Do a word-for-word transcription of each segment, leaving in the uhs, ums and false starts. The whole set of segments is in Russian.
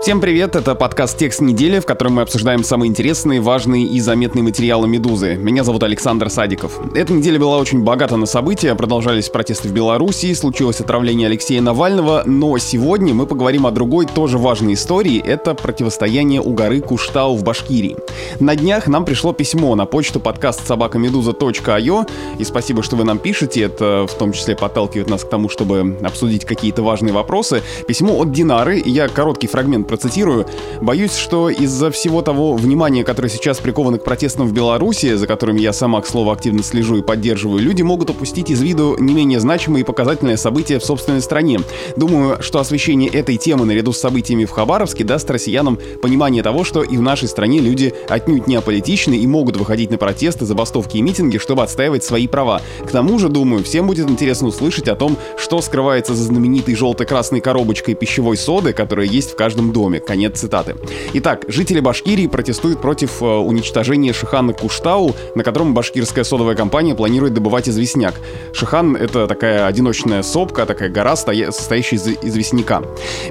Всем привет, это подкаст «Текст недели», в котором мы обсуждаем самые интересные, важные и заметные материалы «Медузы». Меня зовут Александр Садиков. Эта неделя была очень богата на события, продолжались протесты в Беларуси, случилось отравление Алексея Навального, но сегодня мы поговорим о другой, тоже важной истории, это противостояние у горы Куштау в Башкирии. На днях нам пришло письмо на почту подкаст собака медуза точка ай о, и спасибо, что вы нам пишете, это в том числе подталкивает нас к тому, чтобы обсудить какие-то важные вопросы. Письмо от Динары, я короткий фрагмент процитирую. «Боюсь, что из-за всего того внимания, которое сейчас приковано к протестам в Беларуси, за которым я сама, к слову, активно слежу и поддерживаю, люди могут упустить из виду не менее значимые и показательные события в собственной стране. Думаю, что освещение этой темы наряду с событиями в Хабаровске даст россиянам понимание того, что и в нашей стране люди отнюдь не аполитичны и могут выходить на протесты, забастовки и митинги, чтобы отстаивать свои права. К тому же, думаю, всем будет интересно услышать о том, что скрывается за знаменитой желто-красной коробочкой пищевой соды, которая есть в каждом доме». доме. Конец цитаты. Итак, жители Башкирии протестуют против э, уничтожения шихана Куштау, на котором башкирская содовая компания планирует добывать известняк. Шихан — это такая одиночная сопка, такая гора, стоя... состоящая из известняка.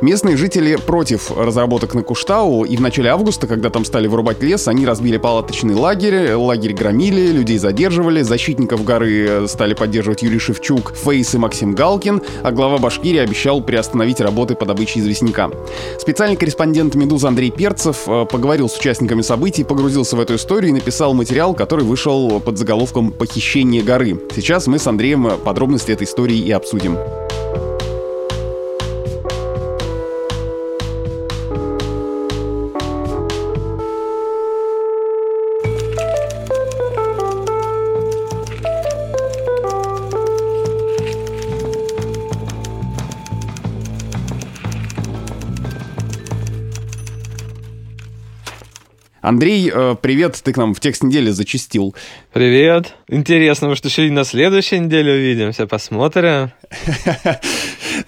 Местные жители против разработок на Куштау, и в начале августа, когда там стали вырубать лес, они разбили палаточный лагерь, лагерь громили, людей задерживали, защитников горы стали поддерживать Юрий Шевчук, Фейс и Максим Галкин, а глава Башкирии обещал приостановить работы по добыче известняка. Специально корреспондент «Медузы» Андрей Перцев поговорил с участниками событий, погрузился в эту историю и написал материал, который вышел под заголовком «Похищение горы». Сейчас мы с Андреем подробности этой истории и обсудим. Андрей, привет, ты к нам в «Текст недели» зачастил. Привет. Интересно, может, еще и на следующей неделе увидимся, посмотрим.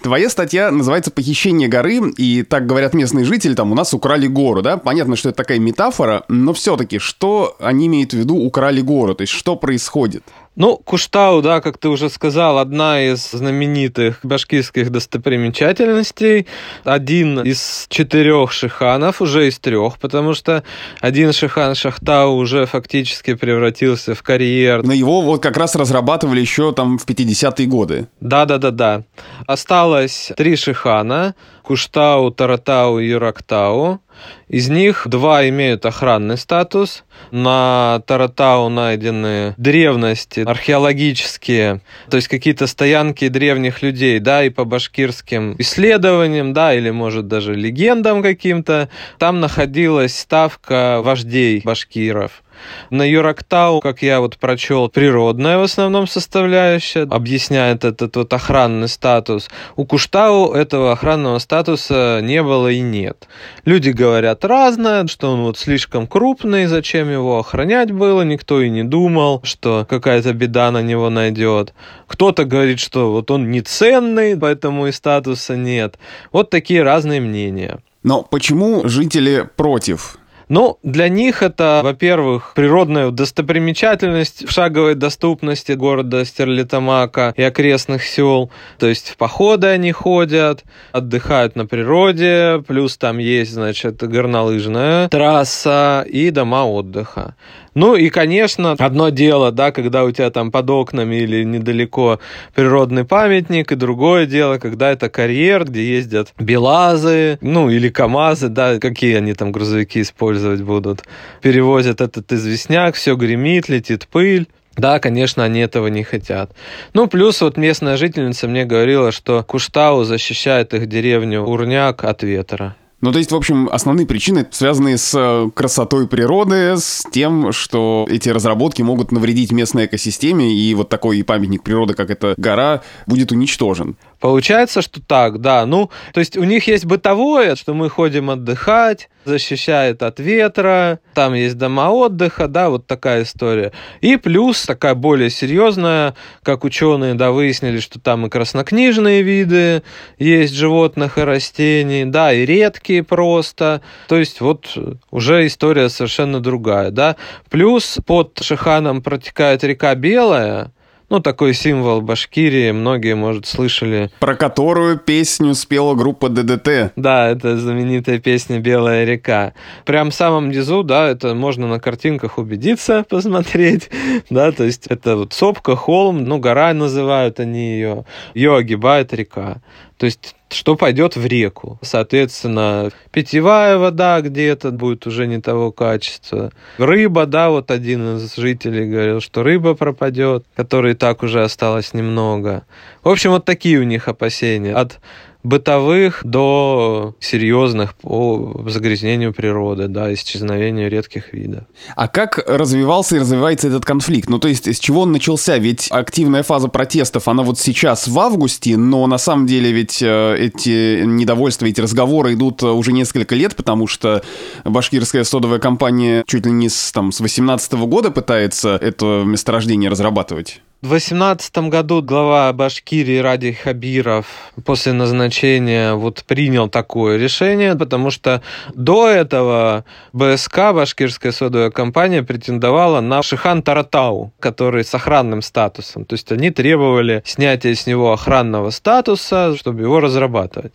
Твоя статья называется «Похищение горы», и так говорят местные жители, там, у нас украли гору, да? Понятно, что это такая метафора, но все-таки, что они имеют в виду «украли гору», то есть что происходит? Ну, Куштау, да, как ты уже сказал, одна из знаменитых башкирских достопримечательностей. Один из четырех шиханов, уже из трех, потому что один шихан Шахтау уже фактически превратился в карьер. Но его вот как раз разрабатывали еще там в пятидесятые годы. Да-да-да-да. Осталось три шихана – Куштау, Торатау и Юрактау. Из них два имеют охранный статус. На Торатау найдены древности археологические, то есть какие-то стоянки древних людей, да, и по башкирским исследованиям, да, или, может, даже легендам каким-то. Там находилась ставка вождей башкиров. На Юрактау, как я вот прочел, природная в основном составляющая, объясняет этот вот охранный статус. У Куштау этого охранного статуса не было и нет. Люди говорят разное, что он вот слишком крупный, зачем его охранять было, никто и не думал, что какая-то беда на него найдет. Кто-то говорит, что вот он не ценный, поэтому и статуса нет. Вот такие разные мнения. Но почему жители против? Ну, для них это, во-первых, природная достопримечательность в шаговой доступности города Стерлитамака и окрестных сел. То есть в походы они ходят, отдыхают на природе, плюс там есть, значит, горнолыжная трасса и дома отдыха. Ну и, конечно, одно дело, да, когда у тебя там под окнами или недалеко природный памятник, и другое дело, когда это карьер, где ездят белазы, ну или камазы, да, какие они там грузовики использовать будут, перевозят этот известняк, все гремит, летит пыль. Да, конечно, они этого не хотят. Ну, плюс вот местная жительница мне говорила, что Куштау защищает их деревню Урняк от ветра. Ну, то есть, в общем, основные причины связаны с красотой природы, с тем, что эти разработки могут навредить местной экосистеме, и вот такой памятник природы, как эта гора, будет уничтожен. Получается, что так, да. Ну, то есть у них есть бытовое, что мы ходим отдыхать, защищает от ветра, там есть дома отдыха, да, вот такая история. И плюс такая более серьезная, как ученые, да, выяснили, что там и краснокнижные виды есть животных и растений, да, и редкие просто. То есть вот уже история совершенно другая, да. Плюс под шиханом протекает река Белая, Ну, такой символ Башкирии, многие, может, слышали. Про которую песню спела группа ДДТ. Да, это знаменитая песня «Белая река». Прям в самом низу, да, это можно на картинках убедиться, посмотреть, да, то есть это вот сопка, холм, ну, гора называют они ее, ее огибает река. То есть, что пойдет в реку. Соответственно, питьевая вода где-то будет уже не того качества. Рыба, да, вот один из жителей говорил, что рыба пропадет, которой и так уже осталось немного. В общем, вот такие у них опасения. От бытовых до серьезных по загрязнению природы, да, исчезновению редких видов. А как развивался и развивается этот конфликт? Ну, то есть, с чего он начался? Ведь активная фаза протестов, она вот сейчас в августе, но на самом деле ведь эти недовольства, эти разговоры идут уже несколько лет, потому что Башкирская содовая компания чуть ли не с, там, с восемнадцатого года пытается это месторождение разрабатывать. В две тысячи восемнадцатом году глава Башкирии Радий Хабиров после назначения вот принял такое решение, потому что до этого БСК, Башкирская содовая компания, претендовала на шихан Торатау, который с охранным статусом. То есть они требовали снятия с него охранного статуса, чтобы его разрабатывать.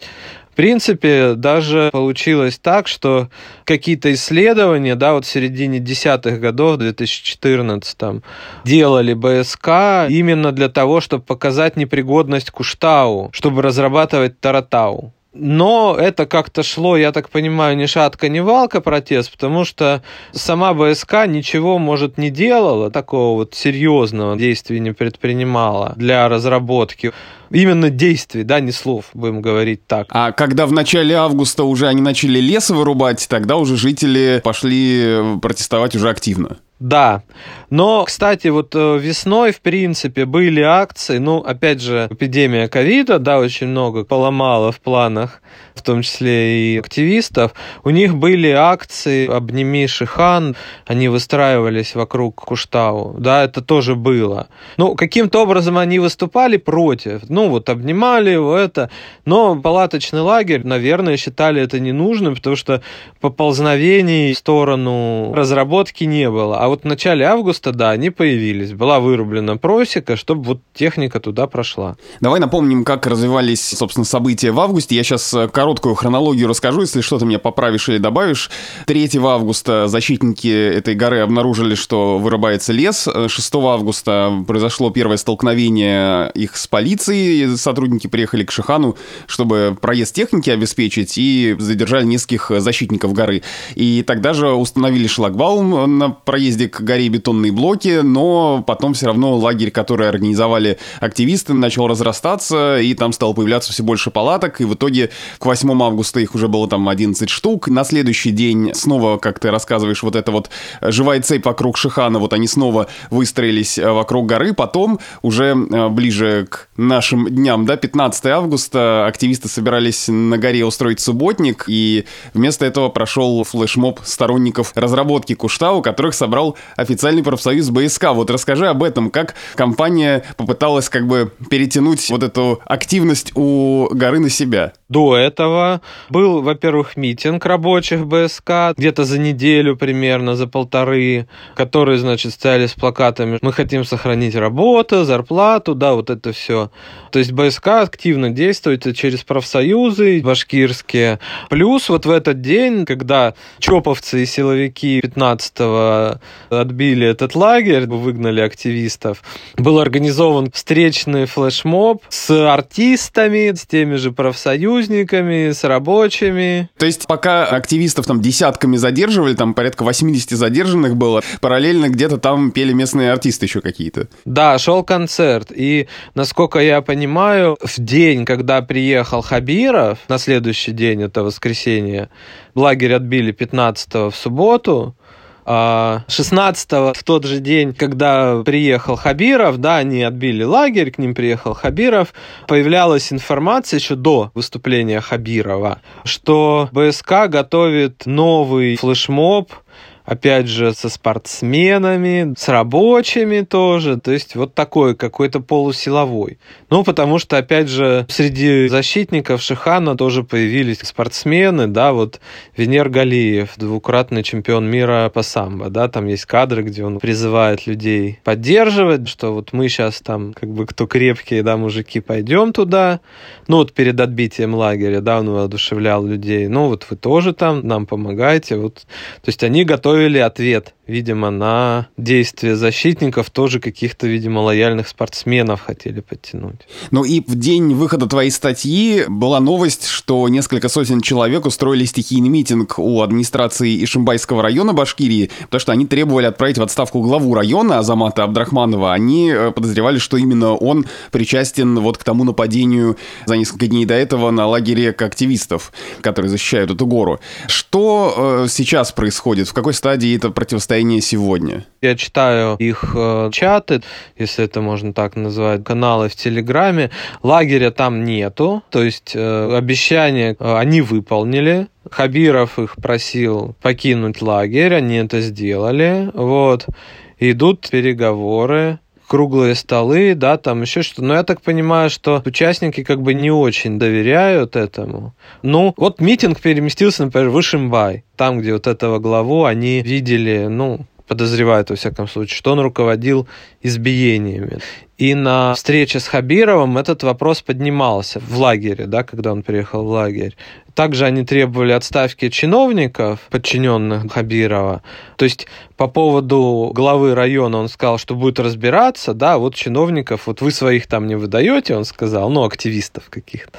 В принципе, даже получилось так, что какие-то исследования, да, вот в середине десятых годов, две тысячи четырнадцатом, там, делали БСК именно для того, чтобы показать непригодность Куштау, чтобы разрабатывать Торатау. Но это как-то шло, я так понимаю, ни шатка, ни валка протест, потому что сама БСК ничего, может, не делала, такого вот серьезного действия не предпринимала для разработки. Именно действий, да, не слов, будем говорить так. А когда в начале августа уже они начали лес вырубать, тогда уже жители пошли протестовать уже активно. Да, но, кстати, вот весной, в принципе, были акции, ну, опять же, эпидемия ковида, да, очень много поломала в планах, в том числе и активистов. У них были акции «Обними Шихан», они выстраивались вокруг Куштау, да, это тоже было. Ну, каким-то образом они выступали против, ну, вот обнимали его, это, но палаточный лагерь, наверное, считали это ненужным, потому что поползновений в сторону разработки не было. А вот в начале августа, да, они появились. Была вырублена просека, чтобы вот техника туда прошла. Давай напомним, как развивались, собственно, события в августе. Я сейчас короткую хронологию расскажу, если что, ты меня поправишь или добавишь. третьего августа защитники этой горы обнаружили, что вырубается лес. шестого августа произошло первое столкновение их с полицией. Сотрудники приехали к Шихану, чтобы проезд техники обеспечить, и задержали нескольких защитников горы. И тогда же установили шлагбаум на проезде к горе, бетонные блоки, но потом все равно лагерь, который организовали активисты, начал разрастаться, и там стало появляться все больше палаток, и в итоге к восьмому августа их уже было там одиннадцать штук. На следующий день снова, как ты рассказываешь, вот эта вот живая цепь вокруг Шихана, вот они снова выстроились вокруг горы. Потом уже ближе к нашим дням, да, пятнадцатого августа, активисты собирались на горе устроить субботник, и вместо этого прошел флешмоб сторонников разработки Куштау, которых собрал официальный профсоюз БСК. Вот расскажи об этом, как компания попыталась как бы перетянуть вот эту активность у горы на себя. До этого был, во-первых, митинг рабочих БСК, где-то за неделю примерно, за полторы, которые, значит, стояли с плакатами «Мы хотим сохранить работу, зарплату», да, вот это все. То есть БСК активно действует через профсоюзы башкирские. Плюс вот в этот день, когда чоповцы и силовики пятнадцатого отбили этот лагерь, выгнали активистов, был организован встречный флешмоб с артистами, с теми же профсоюзниками, с рабочими. То есть пока активистов там десятками задерживали, там порядка восемьдесят задержанных было, параллельно где-то там пели местные артисты еще какие-то. Да, шел концерт. И, насколько я понимаю, в день, когда приехал Хабиров, на следующий день, это воскресенье, лагерь отбили пятнадцатого в субботу, шестнадцатого, в тот же день, когда приехал Хабиров, да, они отбили лагерь, к ним приехал Хабиров, появлялась информация еще до выступления Хабирова, что БСК готовит новый флешмоб опять же, со спортсменами, с рабочими тоже, то есть вот такой какой-то полусиловой. Ну, потому что, опять же, среди защитников Шихана тоже появились спортсмены, да, вот Венер Галиев, двукратный чемпион мира по самбо, да, там есть кадры, где он призывает людей поддерживать, что вот мы сейчас там, как бы, кто крепкие, да, мужики, пойдем туда, ну, вот перед отбитием лагеря, да, он воодушевлял людей, ну, вот вы тоже там нам помогаете, вот, то есть они готовили ответ, видимо, на действия защитников, тоже каких-то, видимо, лояльных спортсменов хотели подтянуть. Ну и в день выхода твоей статьи была новость, что несколько сотен человек устроили стихийный митинг у администрации Ишимбайского района Башкирии, потому что они требовали отправить в отставку главу района Азамата Абдрахманова. Они подозревали, что именно он причастен вот к тому нападению за несколько дней до этого на лагере активистов, которые защищают эту гору. Что э, сейчас происходит? В какой стадии это противостояние сегодня? Я читаю их э, чаты, если это можно так назвать, каналы в Телеграме. Лагеря там нету, то есть э, обещания э, они выполнили. Хабиров их просил покинуть лагерь, они это сделали. Вот. Идут переговоры, круглые столы, да, там еще что-то. Но я так понимаю, что участники как бы не очень доверяют этому. Ну, вот митинг переместился, например, в Ишимбай, там, где вот этого главу они видели, ну, подозревают, во всяком случае, что он руководил избиениями. И на встрече с Хабировым этот вопрос поднимался в лагере, да, когда он приехал в лагерь. Также они требовали отставки чиновников, подчиненных Хабирова. То есть по поводу главы района он сказал, что будет разбираться, да, вот чиновников, вот вы своих там не выдаете, он сказал, ну, активистов каких-то.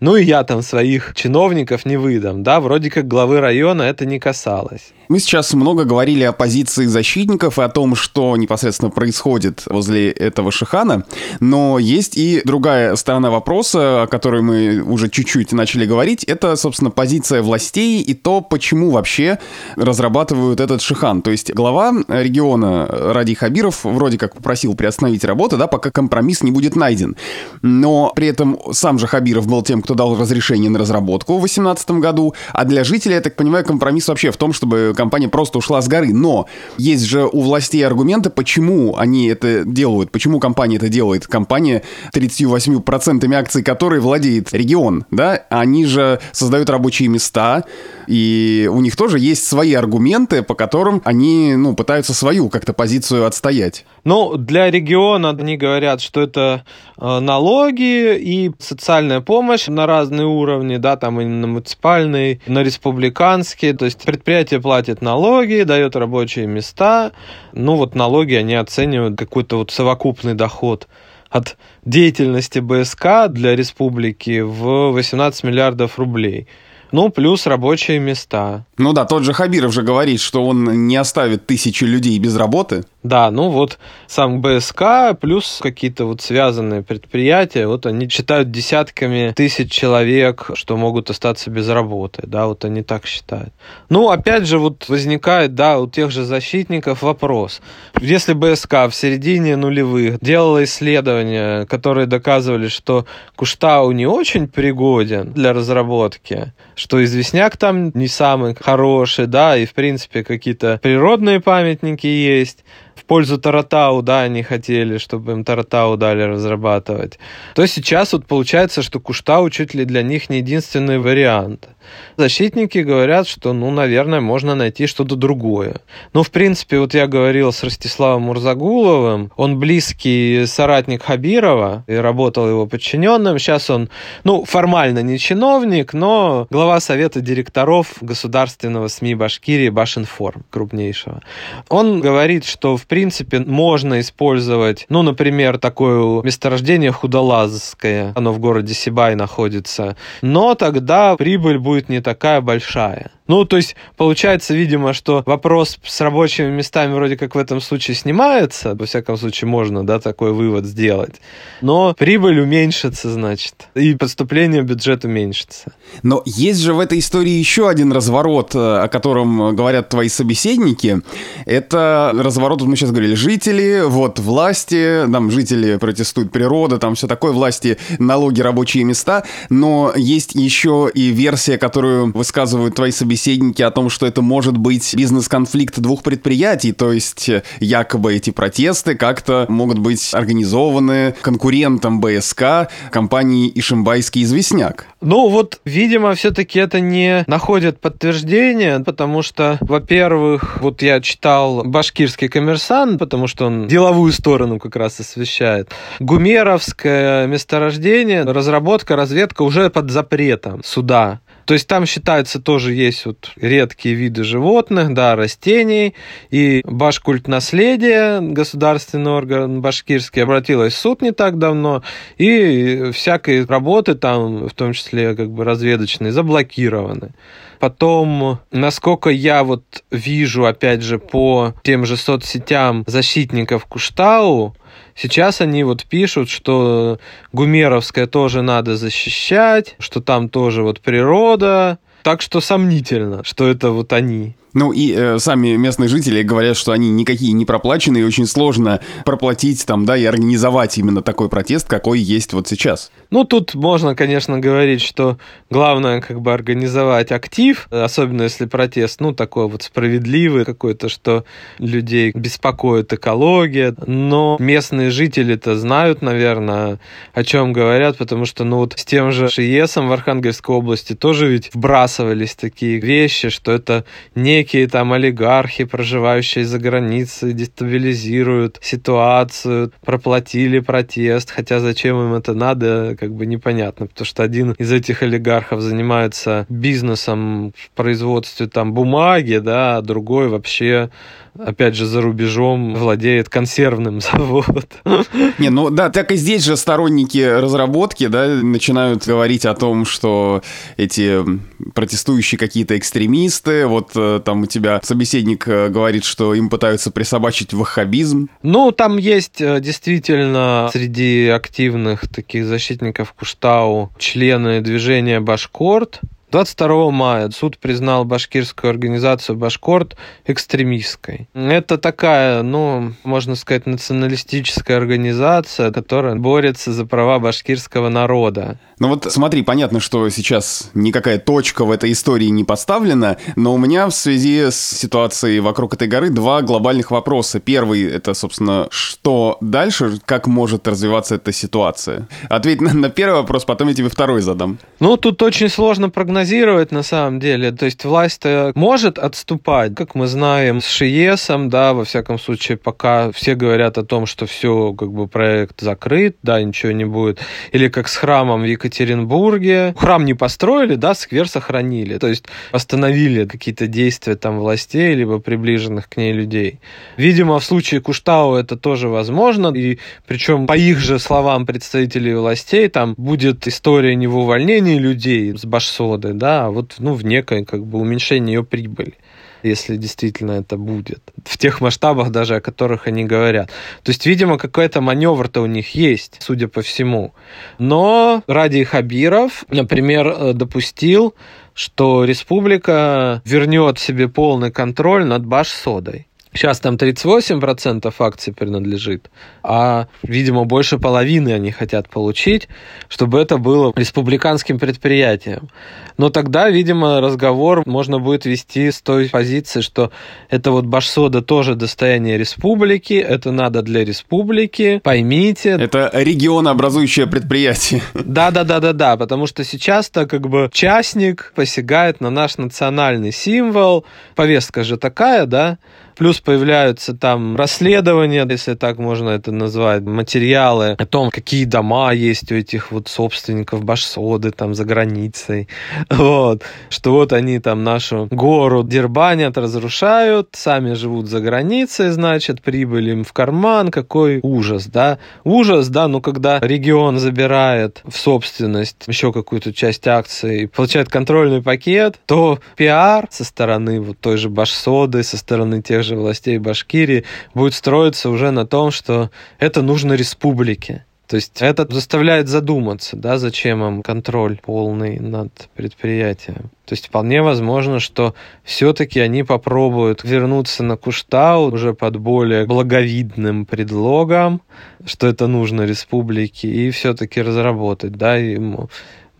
Ну, и я там своих чиновников не выдам, да, вроде как главы района это не касалось. Мы сейчас много говорили о позиции защитников и о том, что непосредственно происходит возле этого Шихана, но есть и другая сторона вопроса, о которой мы уже чуть-чуть начали говорить, это собственно, позиция властей и то, почему вообще разрабатывают этот Шихан. То есть глава региона Радий Хабиров вроде как попросил приостановить работу, да, пока компромисс не будет найден. Но при этом сам же Хабиров был тем, кто дал разрешение на разработку в две тысячи восемнадцатом году. А для жителей, я так понимаю, компромисс вообще в том, чтобы компания просто ушла с горы. Но есть же у властей аргументы, почему они это делают, почему компания это делает. Компания, тридцатью восемью процентами акций которой владеет регион, да, они же создают рабочие места, и у них тоже есть свои аргументы, по которым они, ну, пытаются свою как-то позицию отстоять. Ну, для региона они говорят, что это налоги и социальная помощь на разные уровни, да, там и на муниципальный, на республиканский, то есть предприятие платит налоги, дает рабочие места, ну, вот налоги они оценивают какой-то вот совокупный доход от деятельности БСК для республики в восемнадцать миллиардов рублей. Ну, плюс рабочие места. Ну да, тот же Хабиров же говорит, что он не оставит тысячи людей без работы. Да, ну вот сам БСК плюс какие-то вот связанные предприятия, вот они считают десятками тысяч человек, что могут остаться без работы, да, вот они так считают. Ну, опять же, вот возникает, да, у тех же защитников вопрос. Если БСК в середине нулевых делала исследования, которые доказывали, что Куштау не очень пригоден для разработки, что известняк там не самый хороший, да, и, в принципе, какие-то природные памятники есть, в пользу Торатау, да, они хотели, чтобы им Торатау дали разрабатывать, то сейчас вот получается, что Куштау чуть ли для них не единственный вариант. Защитники говорят, что, ну, наверное, можно найти что-то другое. Ну, в принципе, вот я говорил с Ростиславом Мурзагуловым, он близкий соратник Хабирова и работал его подчиненным, сейчас он, ну, формально не чиновник, но глава совета директоров государственного СМИ Башкирии Башинформ, крупнейшего. Он говорит, что, в принципе, можно использовать, ну, например, такое месторождение худолазское, оно в городе Сибай находится, но тогда прибыль будет не такая большая. Ну, то есть, получается, видимо, что вопрос с рабочими местами вроде как в этом случае снимается, во всяком случае, можно, да, такой вывод сделать, но прибыль уменьшится, значит, и поступление в бюджет уменьшится. Но есть же в этой истории еще один разворот, о котором говорят твои собеседники, это разворот, мы сейчас говорили, жители, вот, власти, там, жители протестуют, природа, там, все такое, власти, налоги, рабочие места, но есть еще и версия, которую высказывают твои собеседники, собеседники о том, что это может быть бизнес-конфликт двух предприятий, то есть якобы эти протесты как-то могут быть организованы конкурентом БСК компании «Ишимбайский известняк». Ну вот, видимо, все-таки это не находит подтверждения, потому что, во-первых, вот я читал «Башкирский коммерсант», потому что он деловую сторону как раз освещает. Гумеровское месторождение, разработка, разведка уже под запретом суда. То есть там считается тоже есть вот редкие виды животных, да, растений. И Башкультнаследие, государственный орган башкирский, обратилась в суд не так давно. И всякие работы там, в том числе как бы разведочные, заблокированы. Потом, насколько я вот вижу, опять же, по тем же соцсетям защитников Куштау, сейчас они вот пишут, что Гумеровское тоже надо защищать, что там тоже вот природа. Так что сомнительно, что это вот они. Ну и э, сами местные жители говорят, что они никакие не проплаченные, и очень сложно проплатить там, да, и организовать именно такой протест, какой есть вот сейчас. Ну тут можно, конечно, говорить, что главное как бы организовать актив, особенно если протест, ну такой вот справедливый какой-то, что людей беспокоит экология, но местные жители-то знают, наверное, о чем говорят, потому что, ну вот с тем же Шиесом в Архангельской области тоже ведь вбрасывались такие вещи, что это не некие там олигархи, проживающие за границей, дестабилизируют ситуацию, проплатили протест, хотя зачем им это надо, как бы непонятно, потому что один из этих олигархов занимается бизнесом в производстве там бумаги, да, а другой вообще, опять же, за рубежом владеет консервным заводом. Не, ну да, так и здесь же сторонники разработки, да, начинают говорить о том, что эти протестующие какие-то экстремисты, вот там у тебя собеседник говорит, что им пытаются присобачить ваххабизм. Ну, там есть действительно среди активных таких защитников Куштау члены движения «Башкорт». двадцать второго мая суд признал башкирскую организацию «Башкорт» экстремистской. Это такая, ну, можно сказать, националистическая организация, которая борется за права башкирского народа. Ну вот смотри, понятно, что сейчас никакая точка в этой истории не поставлена, но у меня в связи с ситуацией вокруг этой горы два глобальных вопроса. Первый — это, собственно, что дальше, как может развиваться эта ситуация? Ответь на, на первый вопрос, потом я тебе второй задам. Ну, тут очень сложно прогнозировать. На самом деле, то есть власть может отступать, как мы знаем, с Шиесом, да, во всяком случае, пока все говорят о том, что все, как бы проект закрыт, да, ничего не будет, или как с храмом в Екатеринбурге, храм не построили, да, сквер сохранили, то есть остановили какие-то действия там властей, либо приближенных к ней людей. Видимо, в случае Куштау это тоже возможно, и причем, по их же словам представителей властей, там будет история не в увольнении людей с башсода, да, вот, ну, в некое как бы уменьшение ее прибыли, если действительно это будет, в тех масштабах даже, о которых они говорят. То есть, видимо, какой-то маневр-то у них есть, судя по всему. Но Радий Хабиров, например, допустил, что республика вернет себе полный контроль над Башсодой. Сейчас там тридцать восемь процентов акций принадлежит, а, видимо, больше половины они хотят получить, чтобы это было республиканским предприятием. Но тогда, видимо, разговор можно будет вести с той позиции, что это вот Башсода тоже достояние республики, это надо для республики, поймите. Это регионообразующее предприятие. Да-да-да-да-да, потому что сейчас-то как бы частник посягает на наш национальный символ, повестка же такая, да, плюс появляются там расследования, если так можно это назвать, материалы о том, какие дома есть у этих вот собственников Башсоды там за границей, вот, что вот они там нашу гору дербанят, разрушают, сами живут за границей, значит, прибыль им в карман, какой ужас, да, ужас, да, но когда регион забирает в собственность еще какую-то часть акций и получает контрольный пакет, то пиар со стороны вот той же Башсоды, со стороны тех же властей Башкирии будет строиться уже на том, что это нужно республике. То есть это заставляет задуматься, да, зачем им контроль полный над предприятием. То есть вполне возможно, что все-таки они попробуют вернуться на Куштау уже под более благовидным предлогом, что это нужно республике, и все-таки разработать, да, ему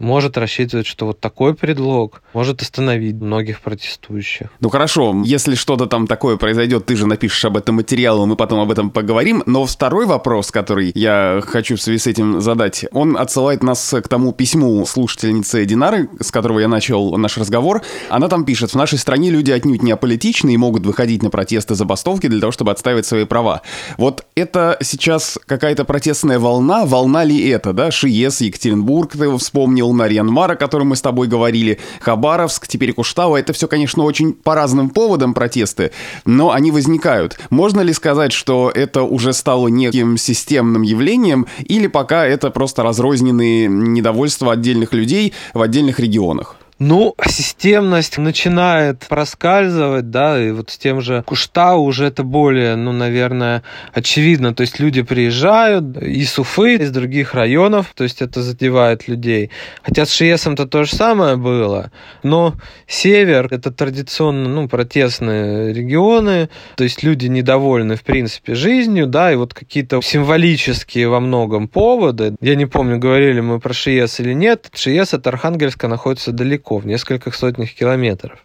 может рассчитывать, что вот такой предлог может остановить многих протестующих. Ну хорошо, если что-то там такое произойдет, ты же напишешь об этом материал, и мы потом об этом поговорим. Но второй вопрос, который я хочу в связи с этим задать, он отсылает нас к тому письму слушательницы Динары, с которого я начал наш разговор. Она там пишет: в нашей стране люди отнюдь не аполитичны и могут выходить на протесты, забастовки для того, чтобы отстаивать свои права. Вот это сейчас какая-то протестная волна, волна ли это, да? Шиес, Екатеринбург, ты вспомнил, Нарьян-Мар, о котором мы с тобой говорили, Хабаровск, теперь Куштау. Это все, конечно, очень по разным поводам протесты, но они возникают. Можно ли сказать, что это уже стало неким системным явлением, или пока это просто разрозненные недовольства отдельных людей в отдельных регионах? Ну, системность начинает проскальзывать, да, и вот с тем же Куштау уже это более, ну, наверное, очевидно. То есть люди приезжают из Уфы, из других районов, то есть это задевает людей. Хотя с Шиесом-то то же самое было, но север — это традиционно, ну, протестные регионы, то есть люди недовольны, в принципе, жизнью, да, и вот какие-то символические во многом поводы. Я не помню, говорили мы про Шиес или нет. Шиес от Архангельска находится далеко, в нескольких сотнях километров.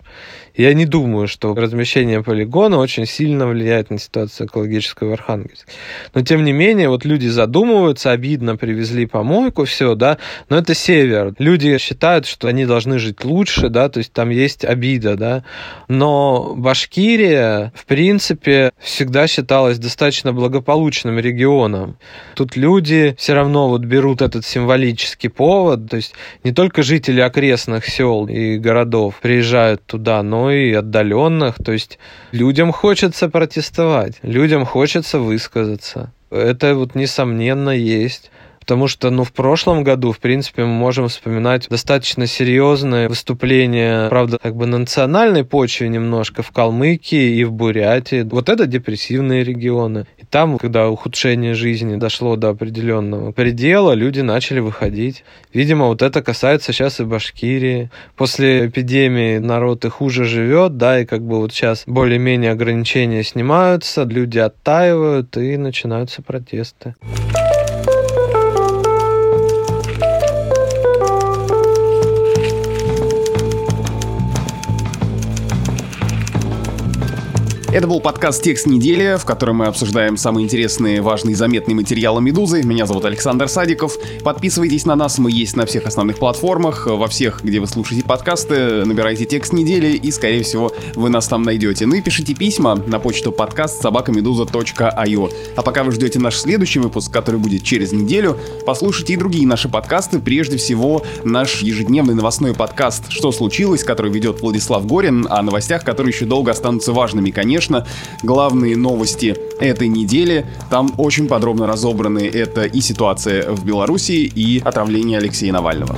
Я не думаю, что размещение полигона очень сильно влияет на ситуацию экологическую в Архангельске. Но, тем не менее, вот люди задумываются, обидно, привезли помойку, все, да, но это север. Люди считают, что они должны жить лучше, да, то есть там есть обида, да. Но Башкирия, в принципе, всегда считалась достаточно благополучным регионом. Тут люди все равно вот берут этот символический повод, то есть не только жители окрестных сел и городов приезжают туда, но и отдаленных, то есть людям хочется протестовать, людям хочется высказаться. Это вот несомненно есть. Потому что, ну, в прошлом году, в принципе, мы можем вспоминать достаточно серьезные выступления, правда, как бы на национальной почве немножко, в Калмыкии и в Бурятии. Вот это депрессивные регионы. И там, когда ухудшение жизни дошло до определенного предела, люди начали выходить. Видимо, вот это касается сейчас и Башкирии. После эпидемии народ и хуже живет, да, и как бы вот сейчас более-менее ограничения снимаются, люди оттаивают, и начинаются протесты. Это был подкаст «Текст недели», в котором мы обсуждаем самые интересные, важные и заметные материалы «Медузы». Меня зовут Александр Садиков. Подписывайтесь на нас, мы есть на всех основных платформах, во всех, где вы слушаете подкасты. Набирайте «Текст недели», и, скорее всего, вы нас там найдете. Ну и пишите письма на почту подкаст собака медуза точка ай о. А пока вы ждете наш следующий выпуск, который будет через неделю, послушайте и другие наши подкасты. Прежде всего, наш ежедневный новостной подкаст «Что случилось?», который ведет Владислав Горин, о новостях, которые еще долго останутся важными, конечно. Главные новости этой недели. Там очень подробно разобраны это и ситуация в Беларуси, и отравление Алексея Навального.